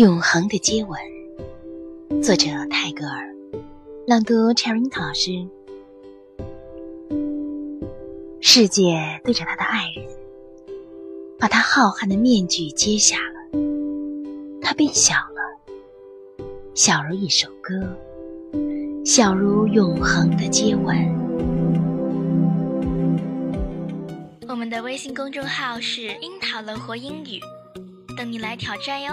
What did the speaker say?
永恒的接吻，作者泰戈尔，朗读 Cherry 老师。世界对着他的爱人，把他浩瀚的面具揭下了，他变小了，小如一首歌，小如永恒的接吻。我们的微信公众号是樱桃乐活英语，等你来挑战哟。